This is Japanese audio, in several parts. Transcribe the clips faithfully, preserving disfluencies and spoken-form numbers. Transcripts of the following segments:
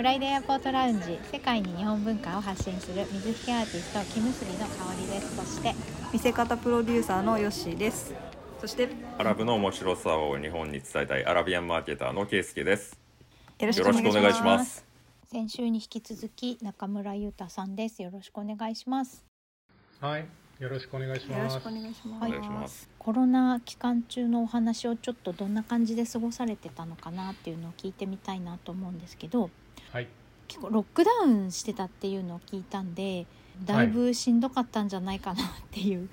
フライデーエアポートラウンジ、世界に日本文化を発信する水引きアーティスト木結びの香りです。そして見せ方プロデューサーのヨッシーです。そしてアラブの面白さを日本に伝えたいアラビアンマーケターのケイスケです。よろしくお願いします。先週に引き続き中村優太さんです。よろしくお願いします。はい、よろしくお願いします。コロナ期間中のお話をちょっとどんな感じで過ごされてたのかなっていうのを聞いてみたいなと思うんですけど、はい、結構ロックダウンしてたっていうのを聞いたんで、だいぶしんどかったんじゃないかなっていう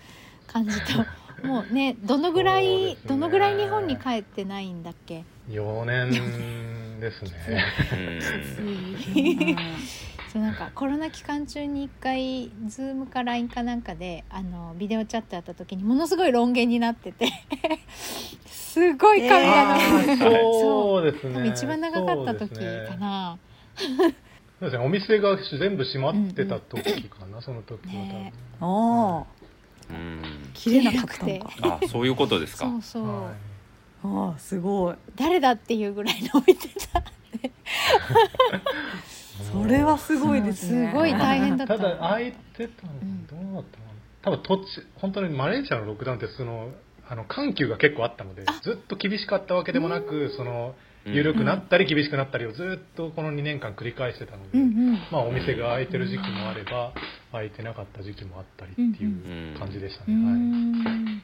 感じと、はい、もうねどのぐらい、ね、どのぐらい日本に帰ってないんだっけ？よねんですね。そう、なんかコロナ期間中に一回 Zoom か ライン かなんかであのビデオチャットやった時にものすごい論言になっててすごい髪が、えー、そうですね。多分一番長かった時かな。そうですね、お店が全部閉まってた時かな、うんうん、その時は多分、ね、ああ、うん、切れなかったのかあ、そういうことですか。そうそう、はい、ああすごい、誰だっていうぐらい伸びてたってそれはすごいですね。すごい大変だった。ただ空いてたのどうだったの、うん、多分土地、本当にマレーシアのロックダウンってそのあの緩急が結構あったので、ずっと厳しかったわけでもなく、その緩くなったり厳しくなったりをずっとこのにねんかん繰り返してたので、うんうん、まあ、お店が開いてる時期もあれば開いてなかった時期もあったりっていう感じでしたね、うんうん、はい、うん、なる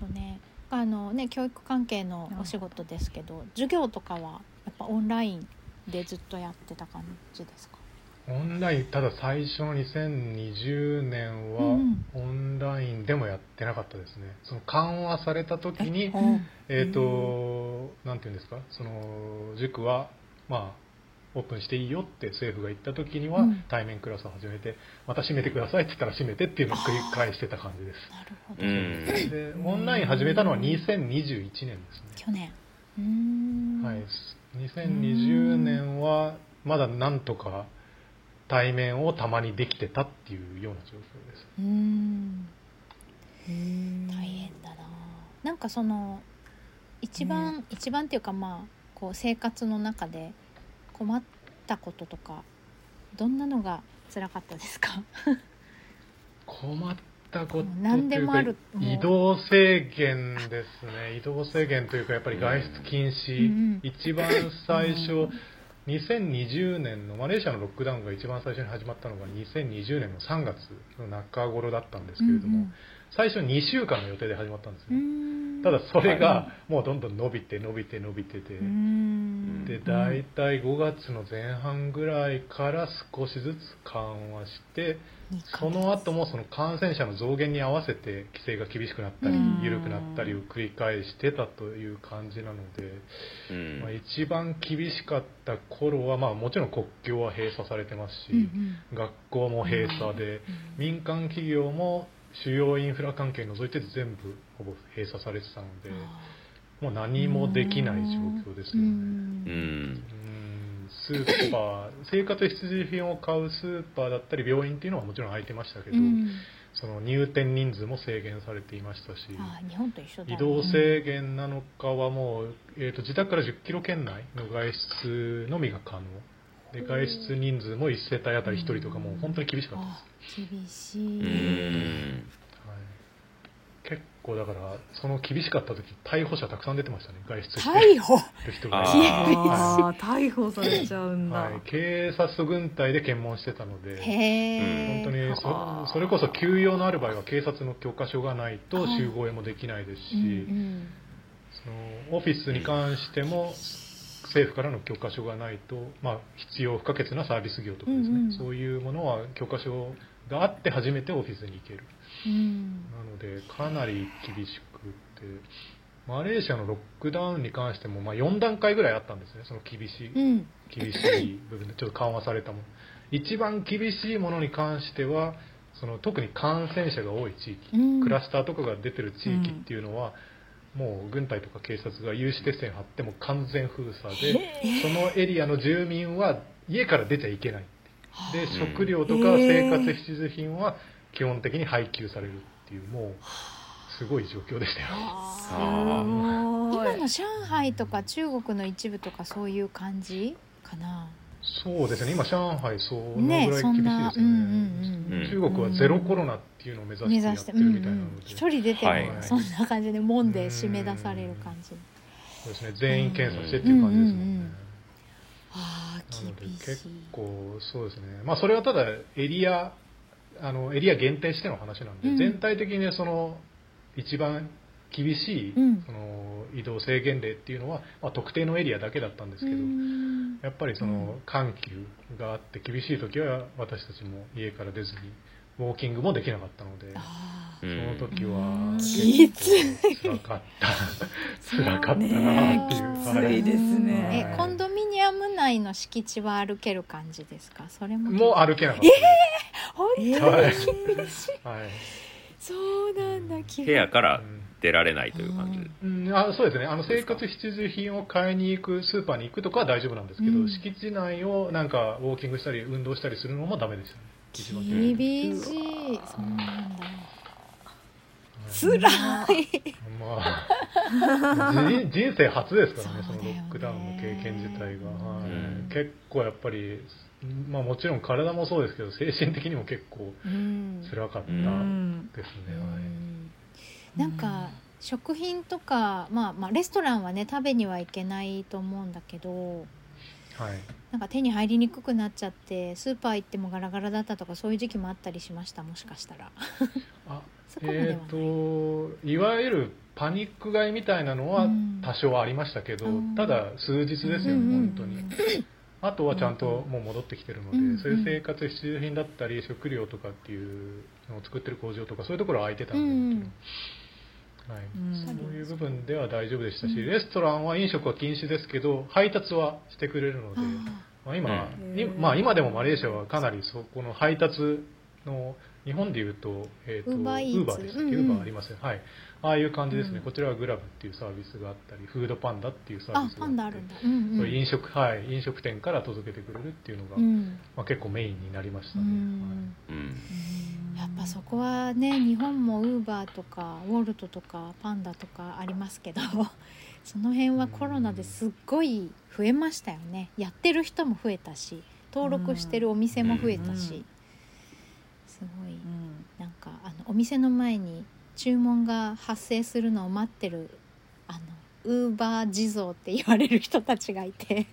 ほどね。あのね、教育関係のお仕事ですけど、授業とかはやっぱオンラインでずっとやってた感じですか？オンライン、ただ最初のにせんにじゅうねんはオンラインでもやってなかったですね、うん、その緩和された時にえっとなんていうんですか、その塾はまあオープンしていいよって政府が言った時には対面クラスを始めて、うん、また閉めてくださいって言ったら閉めてっていうのを繰り返してた感じです。なるほど。で、うん、オンライン始めたのはにせんにじゅういちねんですね。去年。うーん、はい、にせんにじゅうねんはまだなんとか対面をたまにできてたっていうような状況です。うーん、うーん、大変だな。なんかその一番、ね、一番っていうか、まあこう生活の中で困ったこととかどんなのが辛かったですか？困ったことというか移動制限ですね。移動制限というかやっぱり外出禁止、うん、一番最初、うん、にせんにじゅうねんのマレーシアのロックダウンが一番最初に始まったのがにせんにじゅうねんのさんがつの中頃だったんですけれども、うんうん、最初にしゅうかんの予定で始まったんですね。ただそれがもうどんどん伸びて伸びて伸びてて、でだいたいごがつの前半ぐらいから少しずつ緩和して、その後もその感染者の増減に合わせて規制が厳しくなったり緩くなったりを繰り返してたという感じなので、まあ、一番厳しかった頃は、まあ、もちろん国境は閉鎖されてますし、学校も閉鎖で、民間企業も主要インフラ関係除いて全部ほぼ閉鎖されてたので、もう何もできない状況ですよね。うんうん、スーパー、生活必需品を買うスーパーだったり病院っていうのはもちろん空いてましたけど、うん、その入店人数も制限されていましたし、あ、日本と一緒だね、移動制限なのかはもう、えーと、自宅からじゅっキロ圏内の外出のみが可能で、外出人数もいち世帯あたりひとりとか、もう本当に厳しかったです。厳しい、うん、はい、結構だからその厳しかった時逮捕者たくさん出てましたね。外出して逮捕る人が、あ、逮捕されちゃうんだ、はい、警察軍隊で検問してたので、へ、本当に そ, それこそ休養のある場合は警察の許可証がないと集合もできないですし、はい、うんうん、そのオフィスに関しても政府からの許可証がないと、まあ、必要不可欠なサービス業とかですね、うんうん、そういうものは許可証があって初めてオフィスに行ける、うん、なのでかなり厳しくて、マレーシアのロックダウンに関しても、まあ、よんだんかいぐらいあったんですね。その厳しい、うん、厳しい部分でちょっと緩和されたもの、一番厳しいものに関してはその特に感染者が多い地域、うん、クラスターとかが出てる地域っていうのは、うん、もう軍隊とか警察が有刺鉄線張っても完全封鎖で、そのエリアの住民は家から出ちゃいけないで、食料とか生活必需品は基本的に配給されるっていう、もうすごい状況でしたよ。今の上海とか中国の一部とかそういう感じかな。そうですね、今上海そんなぐらい厳しいですよ ね, ね、うんうんうん、中国はゼロコロナっていうのを目指してやってるみたいなので、一、うんうん、人出ても、はい、そんな感じで門で締め出される感じ、うん、そうですね、全員検査してっていう感じですもんね、うんうんうん、あ厳しい、結構そうですね、まあ、それはただエリアあのエリア限定しての話なんで、うん、全体的に、ね、その一番厳しい、うん、その移動制限令っていうのは、まあ、特定のエリアだけだったんですけど、うん、やっぱりその緩急があって厳しい時は私たちも家から出ずにウォーキングもできなかったので、その時は結構辛かった辛かったなっていう、そうね、はい、きついですね、はい、えコンドミニアム内の敷地は歩ける感じですか？それももう歩けなかった、えー、本当に厳しい、はいはい、そうなんだ、部屋から出られないという感じ、うんうん、あそうですね、あの生活必需品を買いに行くスーパーに行くとかは大丈夫なんですけど、うん、敷地内をなんかウォーキングしたり運動したりするのもダメでしたね。厳しい、そうなんだ、つらい、まあ、人生初ですから ね, そ, ねそのロックダウンの経験自体が、はい、うん、結構やっぱり、まあ、もちろん体もそうですけど精神的にも結構つらかったですね、うんうん、なんか食品とか、まあまあ、レストランはね食べにはいけないと思うんだけど、はい、なんか手に入りにくくなっちゃってスーパー行ってもガラガラだったとか、そういう時期もあったりしました、もしかしたらあそこまではない、えー、といわゆるパニック買いみたいなのは多少はありましたけど、うん、ただ数日ですよね、うん、本当に、うん、あとはちゃんともう戻ってきてるので、うん、そういう生活必需品だったり食料とかっていうのを作ってる工場とかそういうところは空いてたので、うんはい、うん、そういう部分では大丈夫でしたし、うん、レストランは飲食は禁止ですけど配達はしてくれるので、まあ 今, まあ、今でもマレーシアはかなりそこの配達の日本でいうと、えー、とウーバーです、うんうん、ウーバーありますね、はい、ああいう感じですね、うん、こちらはグラブっていうサービスがあったりフードパンダっていうサービスがあったり、飲食店から届けてくれるっていうのが、うんまあ、結構メインになりましたね、うんはいうん、やっぱそこはね日本もウーバーとかウォルトとかパンダとかありますけどその辺はコロナですっごい増えましたよね、やってる人も増えたし登録してるお店も増えたし、うんうんすごい、うん、なんかあのお店の前に注文が発生するのを待ってるあのウーバー地蔵って言われる人たちがいて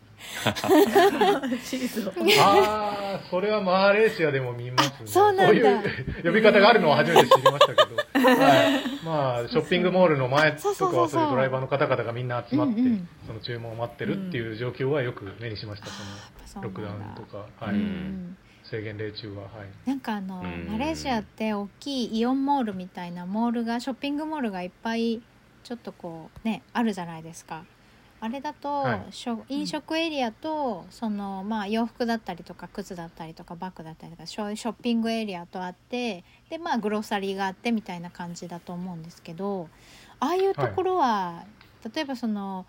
あそれはマレーシアでも見ますね、そうなんだ、そういう呼び方があるのは初めて知りましたけど、はいまあ、ショッピングモールの前とかはそういうドライバーの方々がみんな集まってその注文を待ってるっていう状況はよく目にしました、そのロックダウンとか、はいうん制限令中は、はい、なんかあのマレーシアって大きいイオンモールみたいなモールがショッピングモールがいっぱいちょっとこうねあるじゃないですか、あれだと、はい、飲食エリアとその、まあ、洋服だったりとか靴だったりとかバッグだったりとかショッピングエリアとあってでまあグロッサリーがあってみたいな感じだと思うんですけど、ああいうところは、はい、例えばその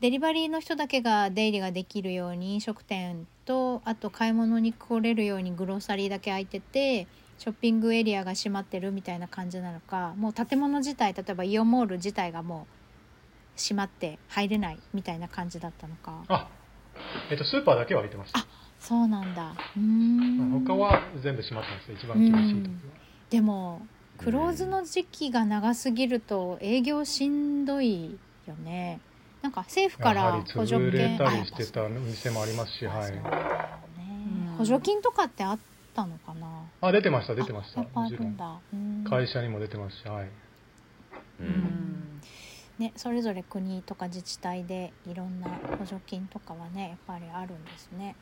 デリバリーの人だけが出入りができるように飲食店とあと買い物に来れるようにグローサリーだけ空いててショッピングエリアが閉まってるみたいな感じなのか、もう建物自体例えばイオンモール自体がもう閉まって入れないみたいな感じだったのか。あ、えっと、スーパーだけは空いてました。あ、そうなんだ。うーん他は全部閉まってました。一番厳しい時は。でもクローズの時期が長すぎると営業しんどいよね。なんか政府から補助金やはり潰れたりしてた店もありますし、はいね、補助金とかってあったのかな。あ出てました出てましたもちろん会社にも出てました、はいうんね、それぞれ国とか自治体でいろんな補助金とかはねやっぱりあるんですね。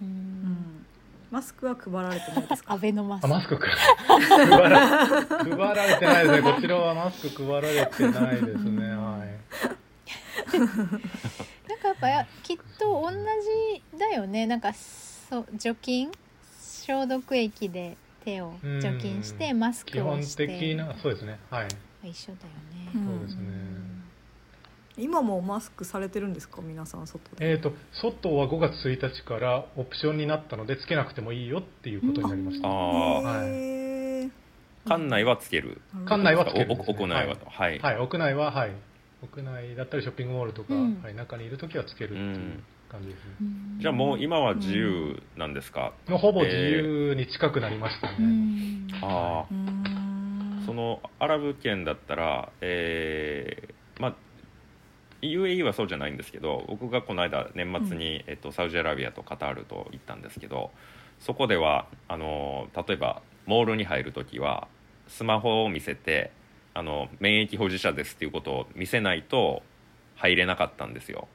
うん、うんマスクは配られてないですか？安倍のマスク。マスク配られてないですね。こちらはマスク配られてないですね。はい。なんかやっぱやきっと同じだよね。なんかそう除菌消毒液で手を除菌してマスクをして。基本的なそうですね。はい。一緒だよね。そうですね。今もマスクされてるんですか皆さん外で。えーと、外はごがつついたちからオプションになったのでつけなくてもいいよっていうことになりました。ああ、はい、館内はつける。館内はつける、ね、屋内ははい、はいはい、屋内ははい屋内だったりショッピングモールとか、うんはい、中にいるときはつけるっていう感じですね。じゃあもう今は自由なんですか？うん、ほぼ自由に近くなりましたね。えー、ああ、そのアラブ圏だったら、えー、まあ ユーエーイー はそうじゃないんですけど、僕がこの間年末に、えっと、サウジアラビアとカタールと行ったんですけど、そこではあの例えばモールに入るときはスマホを見せて、あの免疫保持者ですっていうことを見せないと入れなかったんですよ。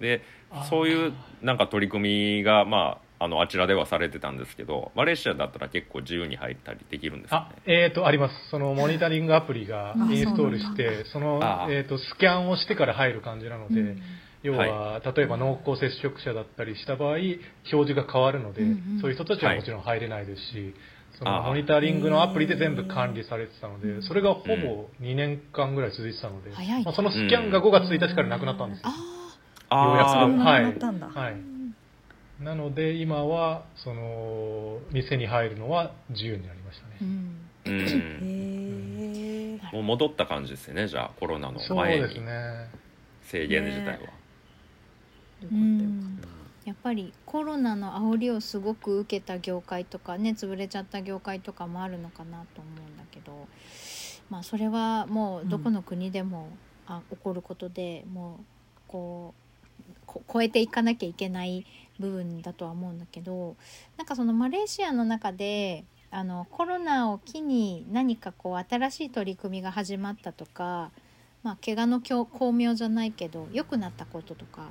でそういうなんか取り組みが、まあ、あのあちらではされてたんですけど、マレーシアだったら結構自由に入ったりできるんですかね？あ、えーと、あります。そのモニタリングアプリがインストールして、その、えーと、スキャンをしてから入る感じなので、うん、要は、はい、例えば濃厚接触者だったりした場合表示が変わるので、うんうん、そういう人たちはもちろん入れないですし、はい、そのモニタリングのアプリで全部管理されてたので、それがほぼにねんかんぐらい続いてたので、うんまあ、そのスキャンがごがつついたちからなくなったんですよ。あようやくはい な, はい、なので今はその店に入るのは自由になりましたね。うんうん、へもう戻った感じですよね。じゃあコロナの前に制限自体は、ねうん、やっぱりコロナの煽りをすごく受けた業界とかね、潰れちゃった業界とかもあるのかなと思うんだけど、まあ、それはもうどこの国でも、うん、あ起こることでもうこう超えていかなきゃいけない部分だとは思うんだけど、なんかそのマレーシアの中であのコロナを機に何かこう新しい取り組みが始まったとか、まあ、怪我の巧妙じゃないけど良くなったこととか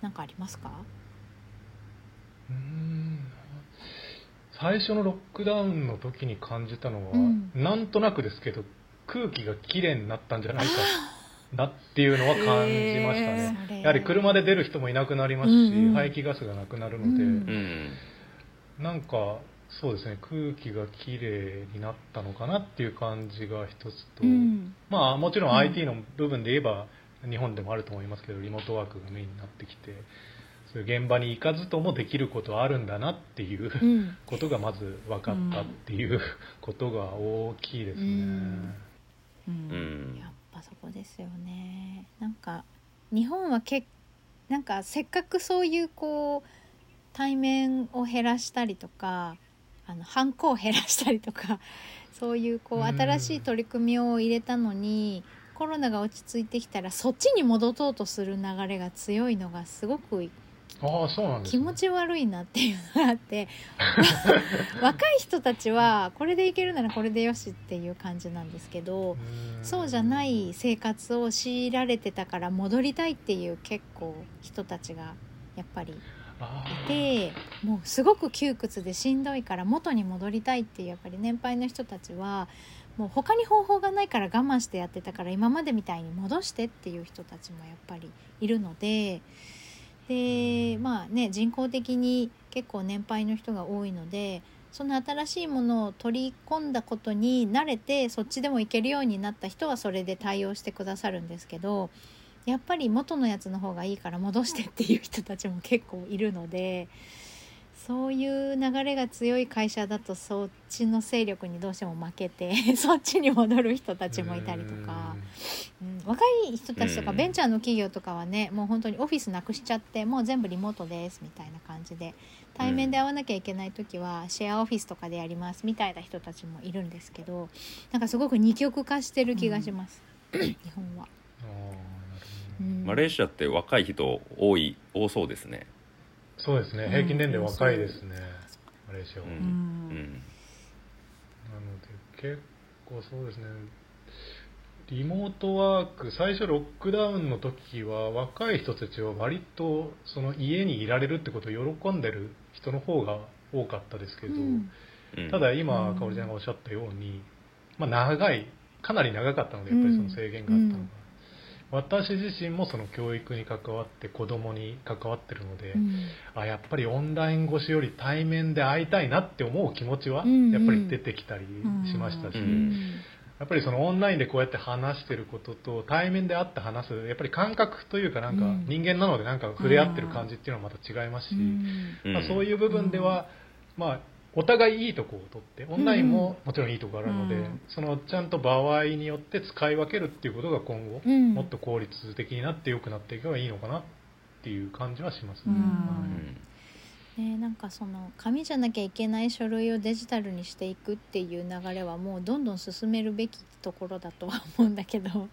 なんかありますか？うーん最初のロックダウンの時に感じたのは、うん、なんとなくですけど空気がきれいになったんじゃないかだっていうのは感じましたね、えー、やはり車で出る人もいなくなりますし、うんうん、排気ガスがなくなるので、うん、なんかそうですね空気がきれいになったのかなっていう感じが一つと、うん、まあもちろん アイティー の部分で言えば日本でもあると思いますけど、リモートワークがメインになってきて、そういう現場に行かずともできることはあるんだなっていう、うん、ことがまず分かったっていうことが大きいですね。うん、うんうんそこですよね。なんか日本はけなんかせっかくそういうこう対面を減らしたりとか、あのハンコを減らしたりとか、そういうこう新しい取り組みを入れたのに、コロナが落ち着いてきたらそっちに戻とうとする流れが強いのがすごくああそうなんですね、気持ち悪いなっていうのがあって若い人たちはこれでいけるならこれでよしっていう感じなんですけど、そうじゃない生活を強いられてたから戻りたいっていう結構人たちがやっぱりいて、もうすごく窮屈でしんどいから元に戻りたいっていうやっぱり年配の人たちはもう他に方法がないから我慢してやってたから、今までみたいに戻してっていう人たちもやっぱりいるので、でまあね、人口的に結構年配の人が多いので、その新しいものを取り込んだことに慣れてそっちでも行けるようになった人はそれで対応してくださるんですけど、やっぱり元のやつの方がいいから戻してっていう人たちも結構いるので、そういう流れが強い会社だとそっちの勢力にどうしても負けてそっちに戻る人たちもいたりとか、うん、若い人たちとかベンチャーの企業とかはね、もう本当にオフィスなくしちゃって、もう全部リモートですみたいな感じで、対面で会わなきゃいけない時はシェアオフィスとかでやりますみたいな人たちもいるんですけど、なんかすごく二極化してる気がします、うん、日本は。あー、うん、マレーシアって若い人多い多そうですね。そうですね、平均年齢若いですね、マレーシアは。うんうん、なので結構そうですね、リモートワーク、最初ロックダウンの時は若い人たちは割とその家にいられるってことを喜んでる人の方が多かったですけど、うん、ただ今香織ちゃんがおっしゃったように、まあ、長いかなり長かったのでやっぱりその制限があったのが、うんうん、私自身もその教育に関わって子供に関わってるので、うん、あやっぱりオンライン越しより対面で会いたいなって思う気持ちはやっぱり出てきたりしましたし、うんうん、やっぱりそのオンラインでこうやって話してることと対面で会って話すやっぱり感覚というか、なんか人間なのでなんか触れ合ってる感じっていうのはまた違いますし、うんまあ、そういう部分ではまあお互いいいとこを取って、オンラインももちろんいいところがあるので、うん、そのちゃんと場合によって使い分けるっていうことが今後、うん、もっと効率的になって良くなっていけばいいのかなっっていう感じはしますね。うん、はい、ね、なんかその紙じゃなきゃいけない書類をデジタルにしていくっていう流れはもうどんどん進めるべきところだとは思うんだけど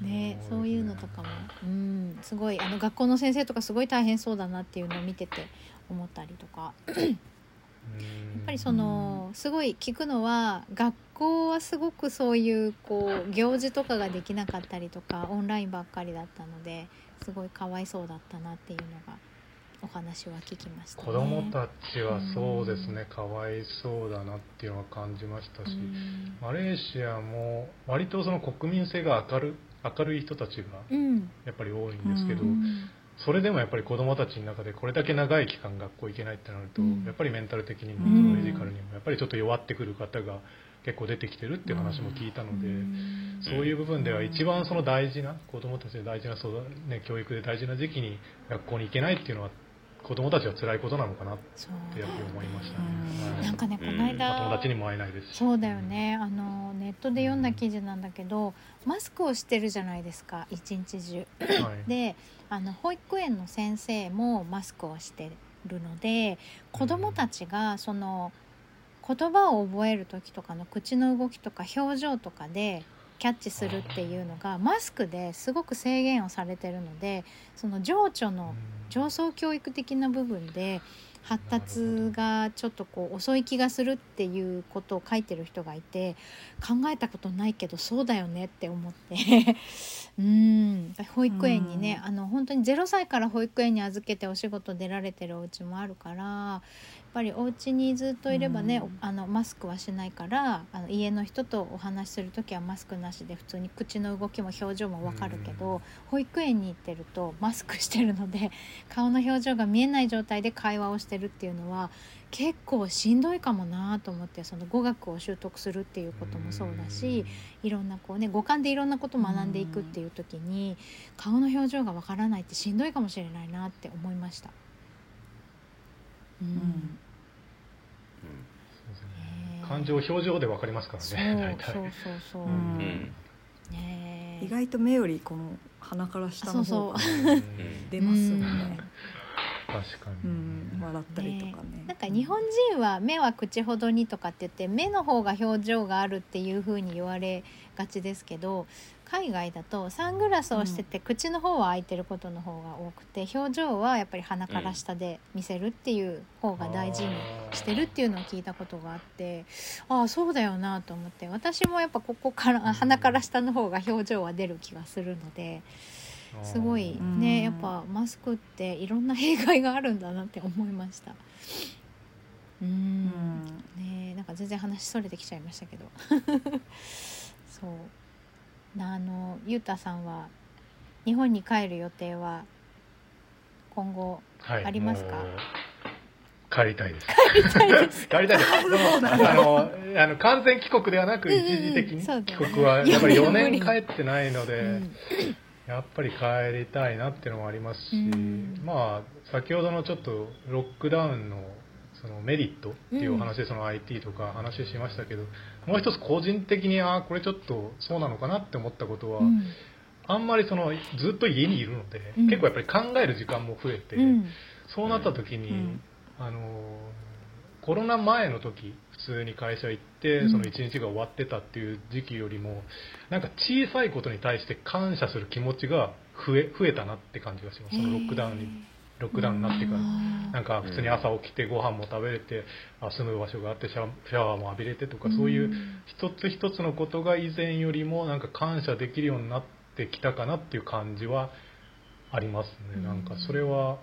ね、そういうのとかも、うん、すごいあの学校の先生とかすごい大変そうだなっていうのを見てて思ったりとかやっぱりそのすごい聞くのは学校はすごくそういうこう行事とかができなかったりとかオンラインばっかりだったのですごいかわいそうだったなっていうのがお話は聞きましたね。子どもたちはそうですね、かわいそうだなっていうのは感じましたし、マレーシアも割とその国民性が明る、明るい人たちがやっぱり多いんですけど、それでもやっぱり子どもたちの中でこれだけ長い期間学校行けないってなると、うん、やっぱりメンタル的にもフィジカルにもやっぱりちょっと弱ってくる方が結構出てきてるっていう話も聞いたので、うん、そういう部分では一番その大事な子どもたちの大事な、そう、ね、教育で大事な時期に学校に行けないっていうのは子どもたちは辛いことなのかなってやっぱり思いましたね。うん、なんかね、この間、うん、友達にも会えないですし、そうだよね、あのネットで読んだ記事なんだけど、マスクをしてるじゃないですか一日中で、あの保育園の先生もマスクをしてるので、子どもたちがその言葉を覚える時とかの口の動きとか表情とかでキャッチするっていうのがマスクですごく制限をされてるので、その情緒の上層教育的な部分で発達がちょっとこう遅い気がするっていうことを書いてる人がいて、考えたことないけどそうだよねって思ってうん、保育園にね、あの本当にゼロさいから保育園に預けてお仕事出られてるお家もあるから、やっぱりお家にずっといればね、あのマスクはしないから、あの家の人とお話しするときはマスクなしで普通に口の動きも表情もわかるけど、保育園に行ってるとマスクしてるので顔の表情が見えない状態で会話をしてるっていうのは結構しんどいかもなと思って、その語学を習得するっていうこともそうだし、いろんなこうね、五感でいろんなことを学んでいくっていう時に顔の表情がわからないってしんどいかもしれないなって思いました。うん、うん、感情表情でわかりますからね、大体。そうそうそう、うん、ね、意外と目よりこの鼻から下の方が出ますよね。確かに、うん、笑ったりとかね、ね、なんか日本人は目は口ほどにとかって言って目の方が表情があるっていう風に言われがちですけど、海外だとサングラスをしてて口の方は開いてることの方が多くて、表情はやっぱり鼻から下で見せるっていう方が大事にしてるっていうのを聞いたことがあって、ああそうだよなと思って、私もやっぱここから鼻から下の方が表情は出る気がするので、すごいね、やっぱマスクっていろんな弊害があるんだなって思いました。うーん、ね、なんか全然話それてきちゃいましたけどそうな、あのゆうたさんは日本に帰る予定は今後ありますか？はい、帰りたいです。帰りたいです。帰りたいです。あの、あの完全帰国ではなく一時的に帰国はやっぱりよねん帰ってないので、うんやっぱり帰りたいなっていうのもありますし、うん、まあ先ほどのちょっとロックダウンのそのメリットっていうお話で、その アイティー とか話しましたけど、うん、もう一つ個人的にあこれちょっとそうなのかなって思ったことは、うん、あんまりそのずっと家にいるので、うん、結構やっぱり考える時間も増えて、うん、そうなった時に、うん、あのコロナ前の時普通に会社行ってそのいちにちが終わってたっていう時期よりも、なんか小さいことに対して感謝する気持ちが増え、増えたなって感じがします。ロックダウンに、ロックダウンになってからなんか普通に朝起きてご飯も食べれて、住む場所があってシャワーも浴びれてとか、そういう一つ一つのことが以前よりもなんか感謝できるようになってきたかなっていう感じはありますね。なんかそれは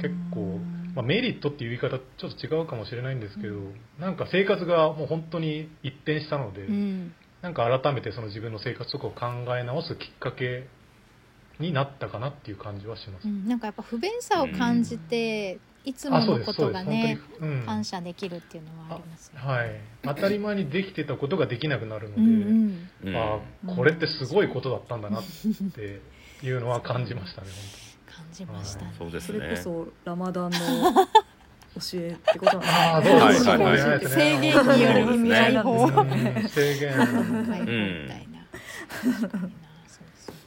結構、まあ、メリットっていう言い方ちょっと違うかもしれないんですけど、なんか生活がもう本当に一変したので、うん、なんか改めてその自分の生活とかを考え直すきっかけになったかなっていう感じはします。うん、なんかやっぱ不便さを感じて、うん、いつものことがね、うん、感謝できるっていうのはありますよね。はい、当たり前にできてたことができなくなるので、うんうん、まあこれってすごいことだったんだなっていうのは感じましたね。感じましたね。はい、そうですね。それこそラマダンの教えってことなんですかね。はいはい、制限による意味合い法、制限みたいな。そうです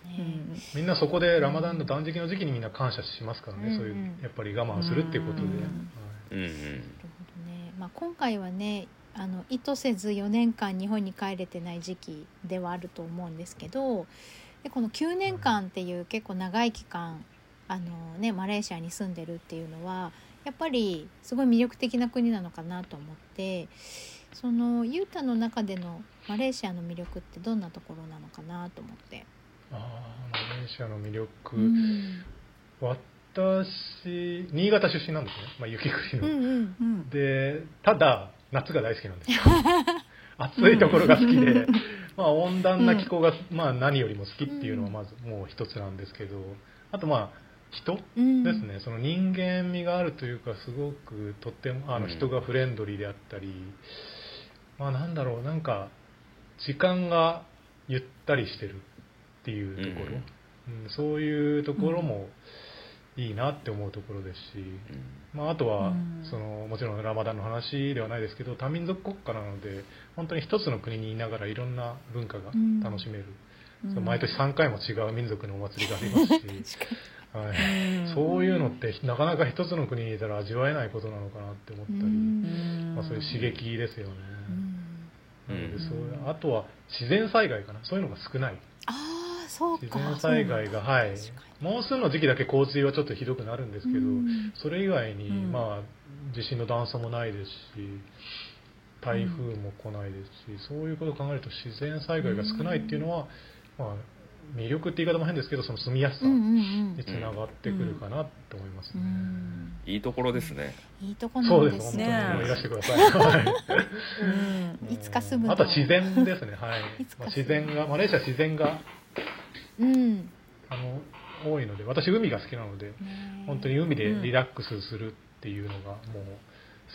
ね。うん、みんなそこでラマダンの断食の時期にみんな感謝しますからね、うんうん、そういうやっぱり我慢するっていうことで、今回はねあの意図せずよねんかん日本に帰れてない時期ではあると思うんですけど、でこのきゅうねんかんっていう結構長い期間あの、ね、マレーシアに住んでるっていうのはやっぱりすごい魅力的な国なのかなと思って、そのユータの中でのマレーシアの魅力ってどんなところなのかなと思って。あマレーシアの魅力、うん、私新潟出身なんですね、まあ、雪国の、うんうんうん、でただ夏が大好きなんですよ暑いところが好きでまあ温暖な気候が、うんまあ、何よりも好きっていうのはまずもう一つなんですけど、あとまあ人ですね、うん、その人間味があるというかすごくとってもあの人がフレンドリーであったり、うんまあ、なんだろうなんか時間がゆったりしてるっていうところ、うんうん、そういうところもいいなって思うところですし、うんまあ、あとはそのもちろんラマダンの話ではないですけど多民族国家なので本当に一つの国にいながらいろんな文化が楽しめる、うん、毎年さんかいも違う民族のお祭りがありますしはい、そういうのってなかなか一つの国にいたら味わえないことなのかなって思ったり、うんまあ、そういう刺激ですよね、うん、なのでそうあとは自然災害かな、そういうのが少ない。あそうか自然災害が、はい、もうすぐの時期だけ洪水はちょっとひどくなるんですけど、うん、それ以外に、うんまあ、地震の段差もないですし台風も来ないですし、うん、そういうことを考えると自然災害が少ないっていうのは、うんまあ魅力って言い方も変ですけどその住みやすさにつながってくるかなと思いますね、うんうんうん、いいところですね。いいとこなんですね。そうです本当にいらしてください、うん、いつか住むとあとは自然ですね、はい、いつか自然がマレーシア自然が、うん、あの多いので私海が好きなので、ね、本当に海でリラックスするっていうのがもう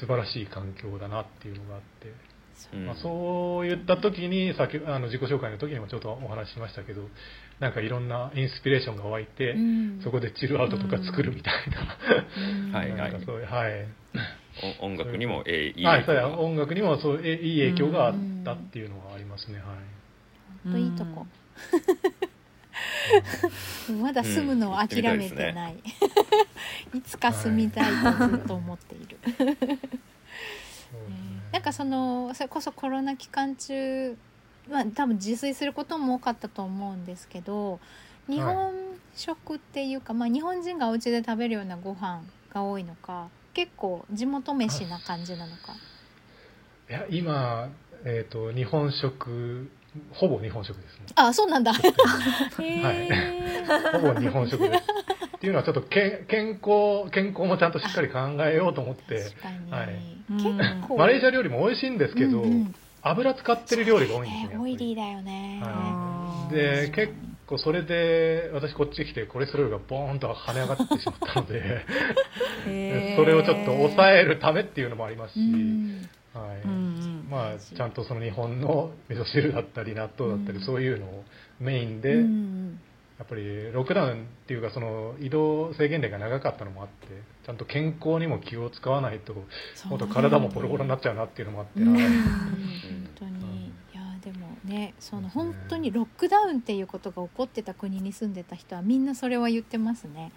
素晴らしい環境だなっていうのがあってうんまあ、そういった時に先あの自己紹介の時にもちょっとお話ししましたけどなんかいろんなインスピレーションが湧いて、うん、そこでチルアウトとか作るみたいな音楽にもいい影響があったっていうのはありますね、うんはい、ほんといいとこまだ住むのを諦めてない、うん、いつか住みたいとずっと思っているなんかそのそれこそコロナ期間中、まあ、多分自炊することも多かったと思うんですけど日本食っていうか、はいまあ、日本人がお家で食べるようなご飯が多いのか結構地元飯な感じなのか。いや今、えーと、日本食ほぼ日本食ですね。あそうなんだ、はい、ほぼ日本食ですっていうのはちょっとけ健康健康もちゃんとしっかり考えようと思って、はいうん、結構マレーシア料理も美味しいんですけど、うんうん、油使ってる料理が多いんですね。オイリーだよね、はい、で結構それで私こっち来てコレステロールがボーンと跳ね上がってしまったのでそれをちょっと抑えるためっていうのもありますし、うんはいうんまあ、ちゃんとその日本の味噌汁だったり納豆だったり、うん、そういうのをメインで、うんやっぱりロックダウンっていうかその移動制限令が長かったのもあってちゃんと健康にも気を使わないともっと体もボロボロになっちゃうなっていうのもあって、うん、本当にいやでもねその本当にロックダウンっていうことが起こってた国に住んでた人はみんなそれは言ってますね。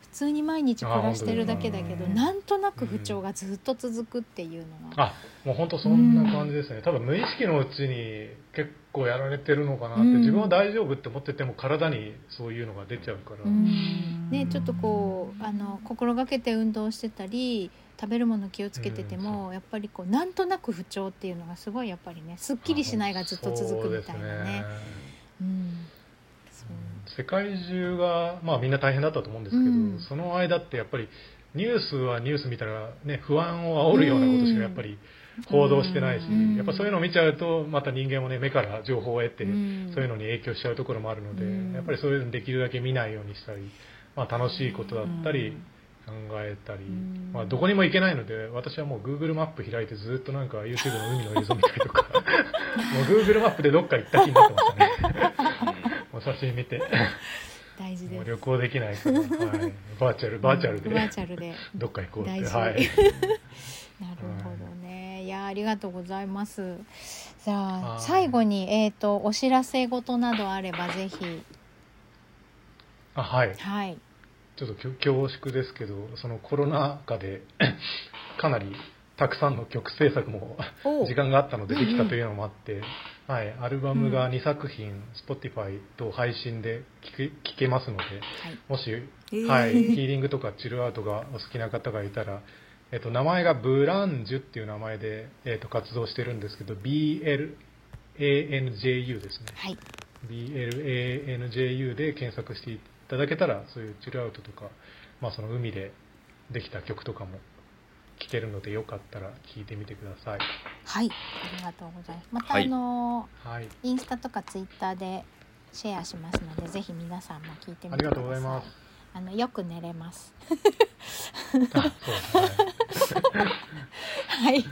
普通に毎日暮らしてるだけだけどなんとなく不調がずっと続くっていうのはあもう本当そんな感じですね、うん、多分無意識のうちに結構やられてるのかなって、うん、自分は大丈夫って思ってても体にそういうのが出ちゃうから、うんね、ちょっとこうあの心がけて運動してたり食べるもの気をつけてても、うん、やっぱりこうなんとなく不調っていうのがすごいやっぱりねすっきりしないがずっと続くみたいなね世界中が、まあ、みんな大変だったと思うんですけど、うん、その間ってやっぱりニュースはニュース見たら、ね、不安を煽るようなことしかやっぱり報道してないし、うん、やっぱそういうのを見ちゃうとまた人間も、ね、目から情報を得て、うん、そういうのに影響しちゃうところもあるので、うん、やっぱりそういうのできるだけ見ないようにしたり、まあ、楽しいことだったり、うん考えたり、まあ、どこにも行けないので私はもう Google マップ開いてずっとなんか YouTube の海の映像見たりとかもう Google マップでどっか行った気になってましたねもう写真見て大事ですもう旅行できないから、はい、バーチャルバーチャルで、うん、バーチャルでどっか行こうって大事、はい、なるほどね、はい、いやありがとうございます。じゃあ最後に、えーと、お知らせ事などあればぜひあ、はい、はい、ちょっと恐縮ですけど、そのコロナ禍でかなりたくさんの曲制作も時間があったのでできたというのもあって、はい、アルバムがにさくひん、うん、Spotify と配信で聴けますので、はい、もし、えーはい、ヒーリングとかチルアウトがお好きな方がいたら、えっと、名前がブランジュっていう名前で、えっと、活動してるんですけど、 ビーエルエーエヌジェーユー ですね、はい、ビーエルエーエヌジェーユー で検索していただけたら、そういうチルアウトとか、まあ、その海でできた曲とかも聴けるので、よかったら聴いてみてください。はい、ありがとうございます。また、はい、あのー、インスタとかツイッターでシェアしますので、ぜひ皆さんも聴いてみてください。ありがとうございます。あの、よく寝れますはい、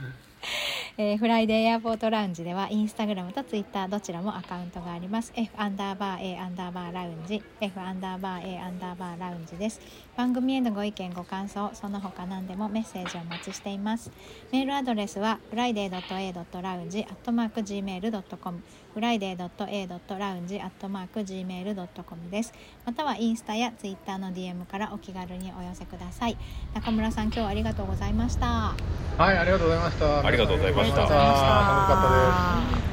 えー、フライデーエアポートラウンジではインスタグラムとツイッターどちらもアカウントがあります。 F アンダーバー A アンダーバーラウンジ F アンダーバー A アンダーバーラウンジです。番組へのご意見ご感想、その他何でもメッセージをお待ちしています。メールアドレスは フライデードットエードットラウンジアットマークジーメールドットコム フライデードットエードットラウンジアットマークジーメールドットコム です。またはインスタやツイッターの ディーエム からお気軽にお寄せください。中村さん、今日はありがとうございました。はい、ありがとうございました。ありがとうございました。楽しかったです。